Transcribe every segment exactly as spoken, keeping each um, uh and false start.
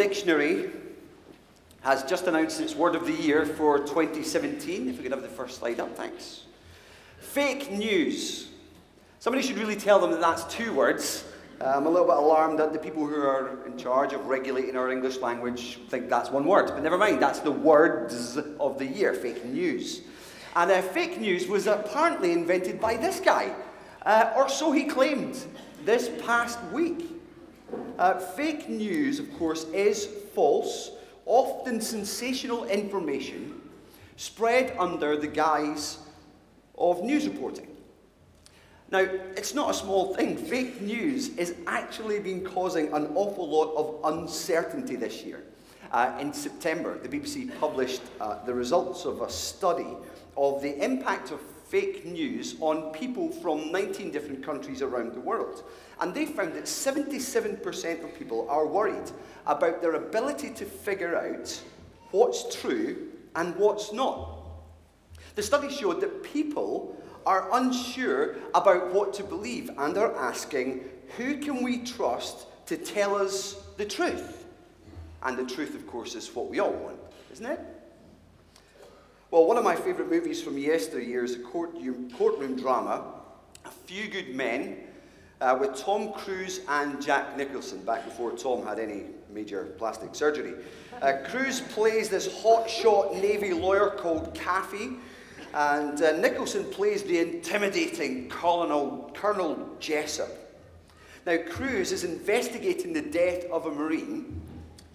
Dictionary has just announced its word of the year for twenty seventeen. If we could have the first slide up, thanks. Fake news. Somebody should really tell them that that's two words. Uh, I'm a little bit alarmed that the people who are in charge of regulating our English language think that's one word. But never mind, that's the words of the year, fake news. And uh, fake news was apparently invented by this guy, uh, or so he claimed, this past week. Uh, fake news, of course, is false, often sensational information spread under the guise of news reporting. Now, it's not a small thing. Fake news is actually been causing an awful lot of uncertainty this year. Uh, in September, the B B C published uh, the results of a study of the impact of fake news on people from nineteen different countries around the world. And they found that seventy-seven percent of people are worried about their ability to figure out what's true and what's not. The study showed that people are unsure about what to believe and are asking, who can we trust to tell us the truth? And the truth, of course, is what we all want, isn't it? Well, one of my favourite movies from yesteryear is a courtroom drama, A Few Good Men, uh, with Tom Cruise and Jack Nicholson, back before Tom had any major plastic surgery. Uh, Cruise plays this hotshot Navy lawyer called Caffey, and uh, Nicholson plays the intimidating Colonel, Colonel Jessup. Now, Cruise is investigating the death of a Marine,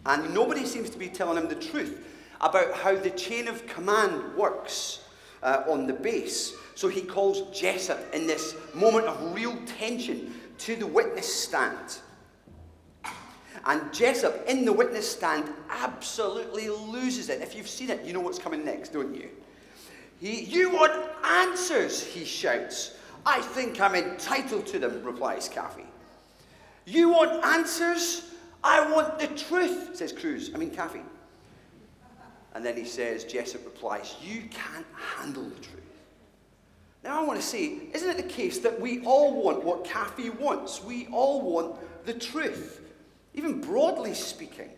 and nobody seems to be telling him the truth about how the chain of command works uh, on the base. So he calls Jessup in this moment of real tension to the witness stand. And Jessup, in the witness stand, absolutely loses it. If you've seen it, you know what's coming next, don't you? He, "You want answers," he shouts. "I think I'm entitled to them," replies Caffey. "You want answers? I want the truth," says Cruise. I mean, Caffey. And then he says, Jessup replies, "You can't handle the truth." Now I want to say, isn't it the case that we all want what Caffey wants? We all want the truth. Even broadly speaking,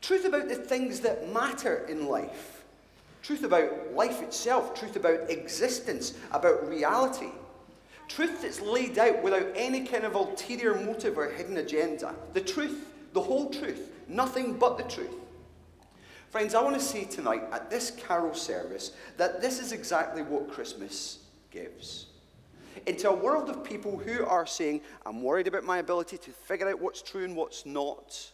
truth about the things that matter in life. Truth about life itself, truth about existence, about reality. Truth that's laid out without any kind of ulterior motive or hidden agenda. The truth, the whole truth, nothing but the truth. Friends, I want to say tonight at this carol service that this is exactly what Christmas gives. Into a world of people who are saying, "I'm worried about my ability to figure out what's true and what's not,"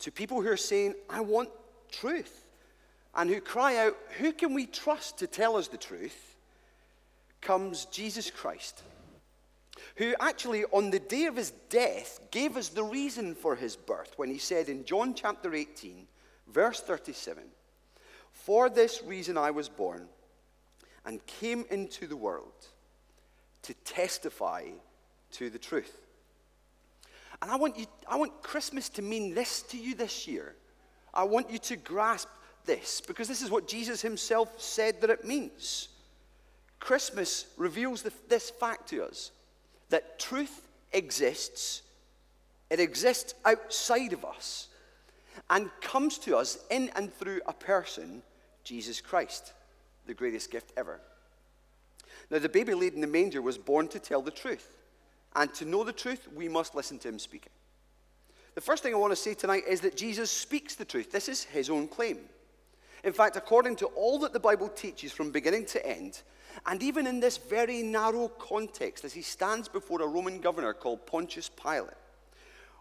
to people who are saying, "I want truth," and who cry out, "Who can we trust to tell us the truth?" comes Jesus Christ, who actually on the day of his death gave us the reason for his birth when he said in John chapter eighteen, verse thirty-seven, "For this reason I was born and came into the world to testify to the truth." And I want you, I want Christmas to mean this to you this year. I want you to grasp this, because this is what Jesus himself said that it means. Christmas reveals the, this fact to us, that truth exists. It exists outside of us and comes to us in and through a person, Jesus Christ, the greatest gift ever. Now, the baby laid in the manger was born to tell the truth, and to know the truth, we must listen to him speaking. The first thing I want to say tonight is that Jesus speaks the truth. This is his own claim. In fact, according to all that the Bible teaches from beginning to end, and even in this very narrow context, as he stands before a Roman governor called Pontius Pilate,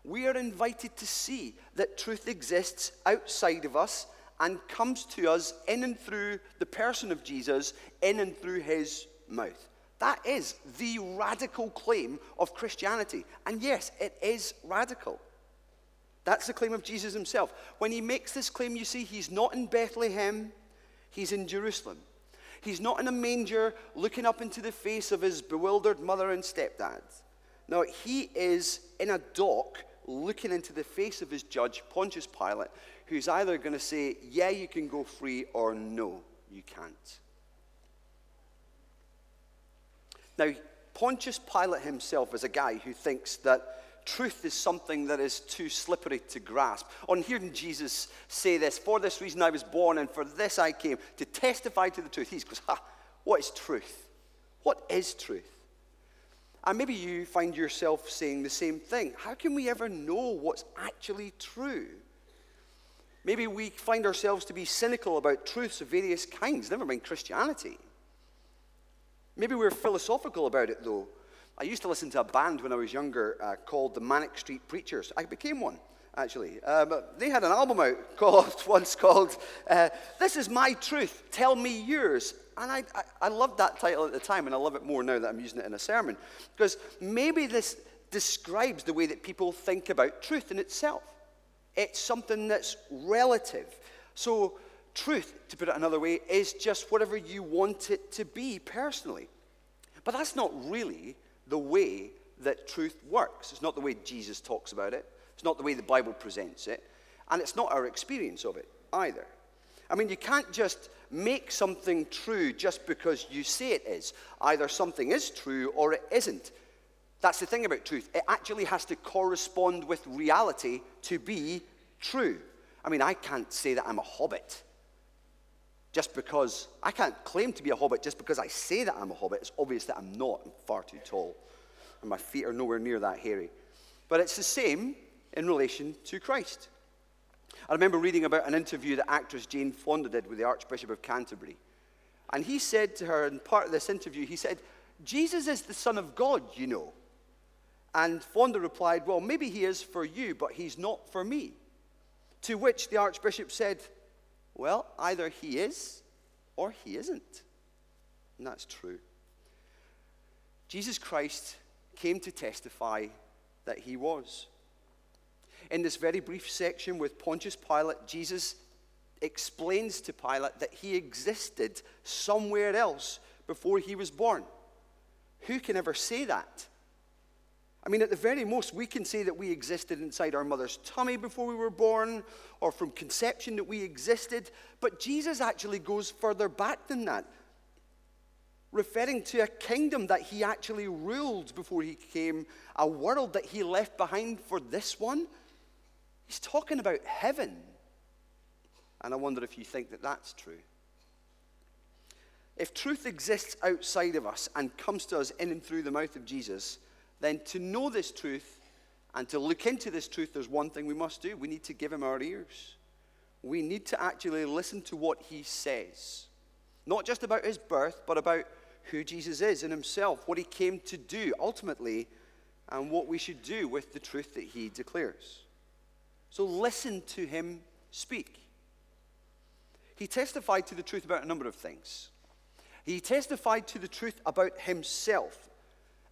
we are invited to see that truth exists outside of us and comes to us in and through the person of Jesus, in and through his mouth. That is the radical claim of Christianity. And yes, it is radical. That's the claim of Jesus himself. When he makes this claim, you see, he's not in Bethlehem, he's in Jerusalem. He's not in a manger looking up into the face of his bewildered mother and stepdad. No, he is in a dock looking into the face of his judge, Pontius Pilate, who's either going to say, "Yeah, you can go free," or "No, you can't." Now, Pontius Pilate himself is a guy who thinks that truth is something that is too slippery to grasp. On hearing Jesus say this, for this reason I was born and for this I came, to testify to the truth. He goes, ha, what is truth? What is truth? And maybe you find yourself saying the same thing. How can we ever know what's actually true? Maybe we find ourselves to be cynical about truths of various kinds, never mind Christianity. Maybe we're philosophical about it, though. I used to listen to a band when I was younger uh, called the Manic Street Preachers. I became one, actually. Uh, but they had an album out called, once called, uh, This Is My Truth, Tell Me Yours. And I, I, I loved that title at the time, and I love it more now that I'm using it in a sermon. Because maybe this describes the way that people think about truth in itself. It's something that's relative. So truth, to put it another way, is just whatever you want it to be personally. But that's not really the way that truth works. It's not the way Jesus talks about it. It's not the way the Bible presents it. And it's not our experience of it either. I mean, you can't just make something true just because you say it is. Either something is true or it isn't. That's the thing about truth. It actually has to correspond with reality to be true. I mean, I can't say that I'm a hobbit just because, I can't claim to be a hobbit just because I say that I'm a hobbit. It's obvious that I'm not. I'm far too tall, and my feet are nowhere near that hairy. But it's the same in relation to Christ. I remember reading about an interview that actress Jane Fonda did with the Archbishop of Canterbury. And he said to her, in part of this interview, he said, Jesus is the Son of God, you know. And Fonda replied, well, maybe he is for you, but he's not for me. To which the Archbishop said, well, either he is or he isn't. And that's true. Jesus Christ came to testify that he was. In this very brief section with Pontius Pilate, Jesus explains to Pilate that he existed somewhere else before he was born. Who can ever say that? I mean, at the very most, we can say that we existed inside our mother's tummy before we were born, or from conception that we existed. But Jesus actually goes further back than that, referring to a kingdom that he actually ruled before he came, a world that he left behind for this one. He's talking about heaven. And I wonder if you think that that's true. If truth exists outside of us and comes to us in and through the mouth of Jesus, then to know this truth and to look into this truth, there's one thing we must do. We need to give him our ears. We need to actually listen to what he says. Not just about his birth, but about who Jesus is and himself, what he came to do ultimately, and what we should do with the truth that he declares. So listen to him speak. He testified to the truth about a number of things. He testified to the truth about himself,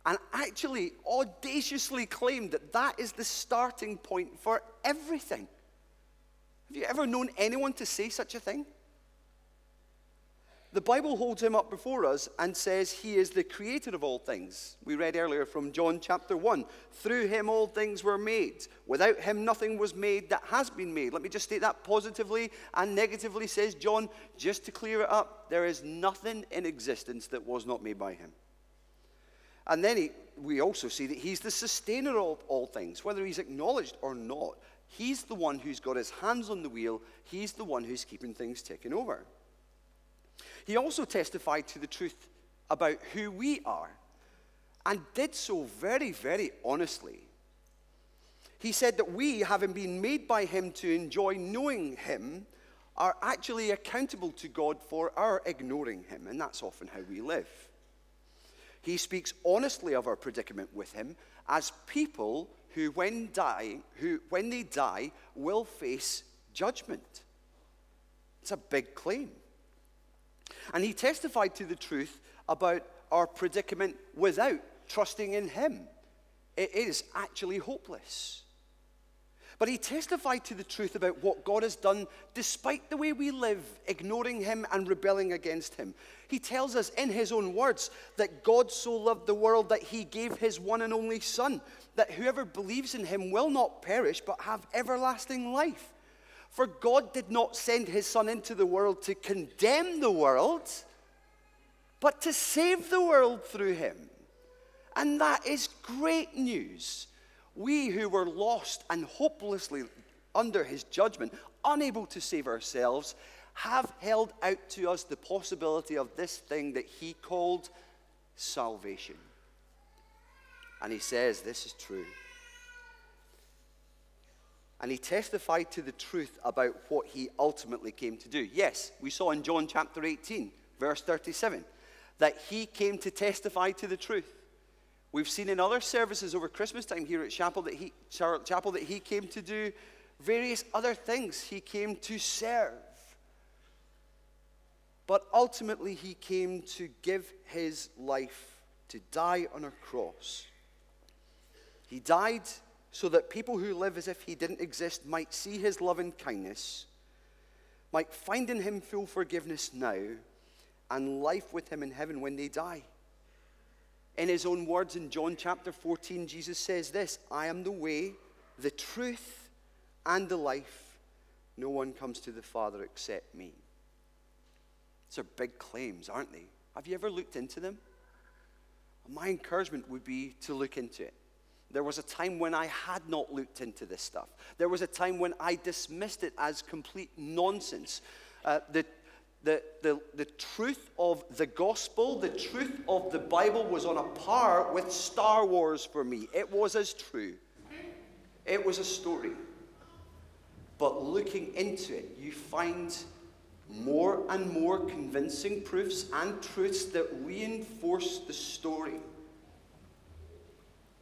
and actually audaciously claimed that that is the starting point for everything. Have you ever known anyone to say such a thing? The Bible holds him up before us and says he is the creator of all things. We read earlier from John chapter one, through him all things were made. Without him nothing was made that has been made. Let me just state that positively and negatively, says John, just to clear it up. There is nothing in existence that was not made by him. And then he, we also see that he's the sustainer of all things, whether he's acknowledged or not. He's the one who's got his hands on the wheel. He's the one who's keeping things ticking over. He also testified to the truth about who we are, and did so very, very honestly. He said that we, having been made by him to enjoy knowing him, are actually accountable to God for our ignoring him, and that's often how we live. He speaks honestly of our predicament with him as people who, when dying, who, when they die, will face judgment. It's a big claim. And he testified to the truth about our predicament without trusting in him. It is actually hopeless. But he testified to the truth about what God has done despite the way we live, ignoring him and rebelling against him. He tells us in his own words that God so loved the world that he gave his one and only Son, that whoever believes in him will not perish but have everlasting life. For God did not send his Son into the world to condemn the world, but to save the world through him. And that is great news. We who were lost and hopelessly under his judgment, unable to save ourselves, have held out to us the possibility of this thing that he called salvation. And he says, this is true. And he testified to the truth about what he ultimately came to do. Yes, we saw in John chapter eighteen, verse thirty-seven, that he came to testify to the truth. We've seen in other services over Christmas time here at Chapel that he, Chapel that he came to do various other things. He came to serve. But ultimately, he came to give his life, to die on a cross. He died so that people who live as if he didn't exist might see his love and kindness, might find in him full forgiveness now, and life with him in heaven when they die. In his own words, in John chapter fourteen, Jesus says this, I am the way, the truth, and the life. No one comes to the Father except me. These are big claims, aren't they? Have you ever looked into them? My encouragement would be to look into it. There was a time when I had not looked into this stuff. There was a time when I dismissed it as complete nonsense. Uh, the The, the, the truth of the gospel, the truth of the Bible was on a par with Star Wars for me. It was as true. It was a story. But looking into it, you find more and more convincing proofs and truths that reinforce the story.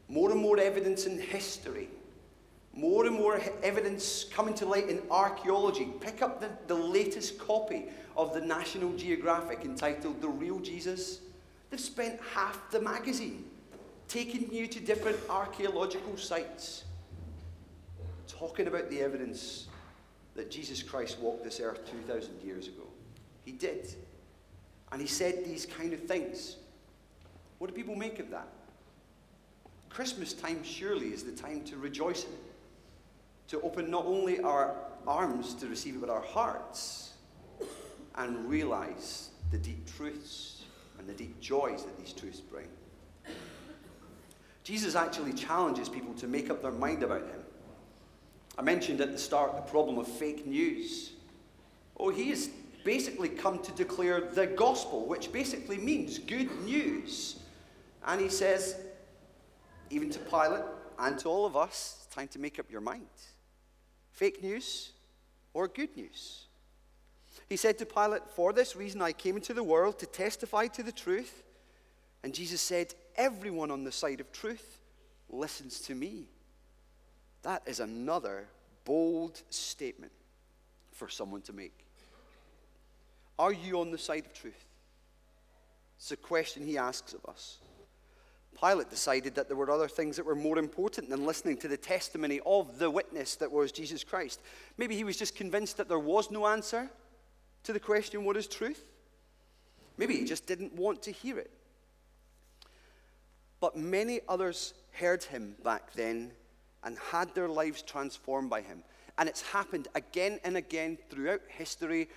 More and more evidence in history. More and more evidence coming to light in archaeology. Pick up the, the latest copy of the National Geographic entitled The Real Jesus. They've spent half the magazine taking you to different archaeological sites, talking about the evidence that Jesus Christ walked this earth two thousand years ago. He did. And he said these kind of things. What do people make of that? Christmas time surely is the time to rejoice in it, to open not only our arms to receive it, but our hearts, and realize the deep truths and the deep joys that these truths bring. Jesus actually challenges people to make up their mind about him. I mentioned at the start the problem of fake news. Oh, he has basically come to declare the gospel, which basically means good news. And he says, even to Pilate and to all of us, it's time to make up your mind. Fake news or good news? He said to Pilate, for this reason I came into the world, to testify to the truth. And Jesus said, everyone on the side of truth listens to me. That is another bold statement for someone to make. Are you on the side of truth? It's a question he asks of us. Pilate decided that there were other things that were more important than listening to the testimony of the witness that was Jesus Christ. Maybe he was just convinced that there was no answer to the question, what is truth? Maybe he just didn't want to hear it. But many others heard him back then and had their lives transformed by him. And it's happened again and again throughout history,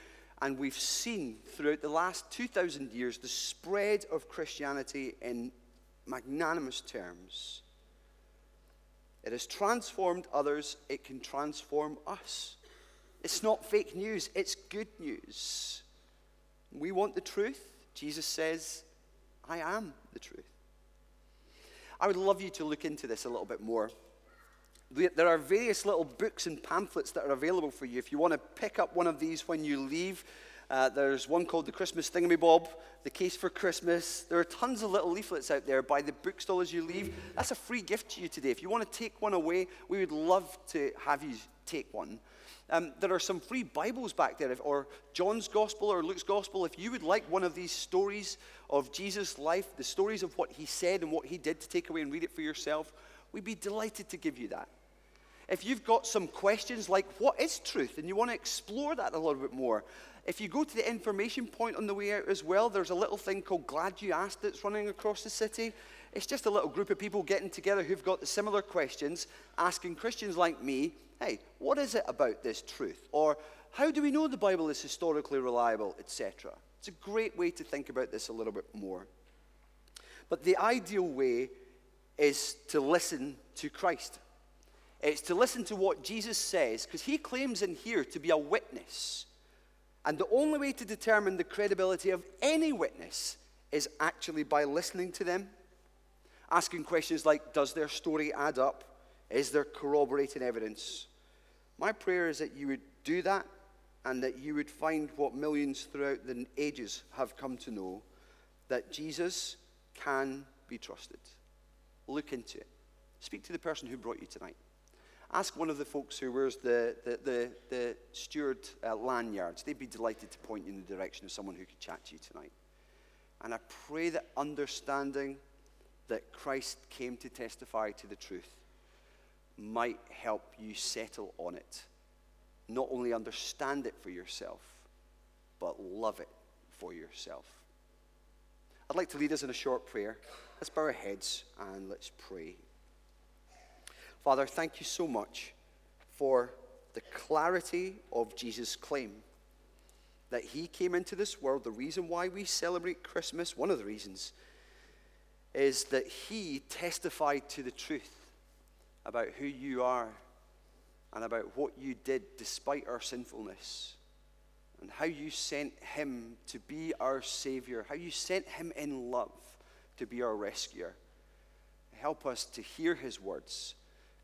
and we've seen throughout the last two thousand years the spread of Christianity in magnanimous terms. It has transformed others. It can transform us. It's not fake news. It's good news. We want the truth. Jesus says, I am the truth. I would love you to look into this a little bit more. There are various little books and pamphlets that are available for you. If you want to pick up one of these when you leave, Uh, there's one called The Christmas Thingamabob, The Case for Christmas. There are tons of little leaflets out there by the bookstall as you leave. That's a free gift to you today. If you want to take one away, we would love to have you take one. Um, there are some free Bibles back there, or John's Gospel or Luke's Gospel. If you would like one of these stories of Jesus' life, the stories of what he said and what he did, to take away and read it for yourself, we'd be delighted to give you that. If you've got some questions like, what is truth? And you want to explore that a little bit more. If you go to the information point on the way out as well, there's a little thing called Glad You Asked that's running across the city. It's just a little group of people getting together who've got similar questions, asking Christians like me, hey, what is it about this truth? Or how do we know the Bible is historically reliable, et cetera. It's a great way to think about this a little bit more. But the ideal way is to listen to Christ It's to listen to what Jesus says, because he claims in here to be a witness. And the only way to determine the credibility of any witness is actually by listening to them, asking questions like, does their story add up? Is there corroborating evidence? My prayer is that you would do that, and that you would find what millions throughout the ages have come to know, that Jesus can be trusted. Look into it. Speak to the person who brought you tonight. Ask one of the folks who wears the, the, the, the steward uh, lanyards. They'd be delighted to point you in the direction of someone who could chat to you tonight. And I pray that understanding that Christ came to testify to the truth might help you settle on it. Not only understand it for yourself, but love it for yourself. I'd like to lead us in a short prayer. Let's bow our heads and let's pray. Father, thank you so much for the clarity of Jesus' claim that he came into this world. The reason why we celebrate Christmas, one of the reasons, is that he testified to the truth about who you are and about what you did despite our sinfulness, and how you sent him to be our Savior, how you sent him in love to be our rescuer. Help us to hear his words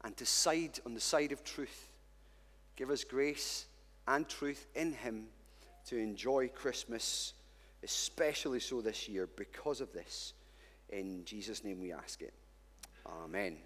and to side on the side of truth. Give us grace and truth in him to enjoy Christmas, especially so this year, because of this. In Jesus' name we ask it. Amen.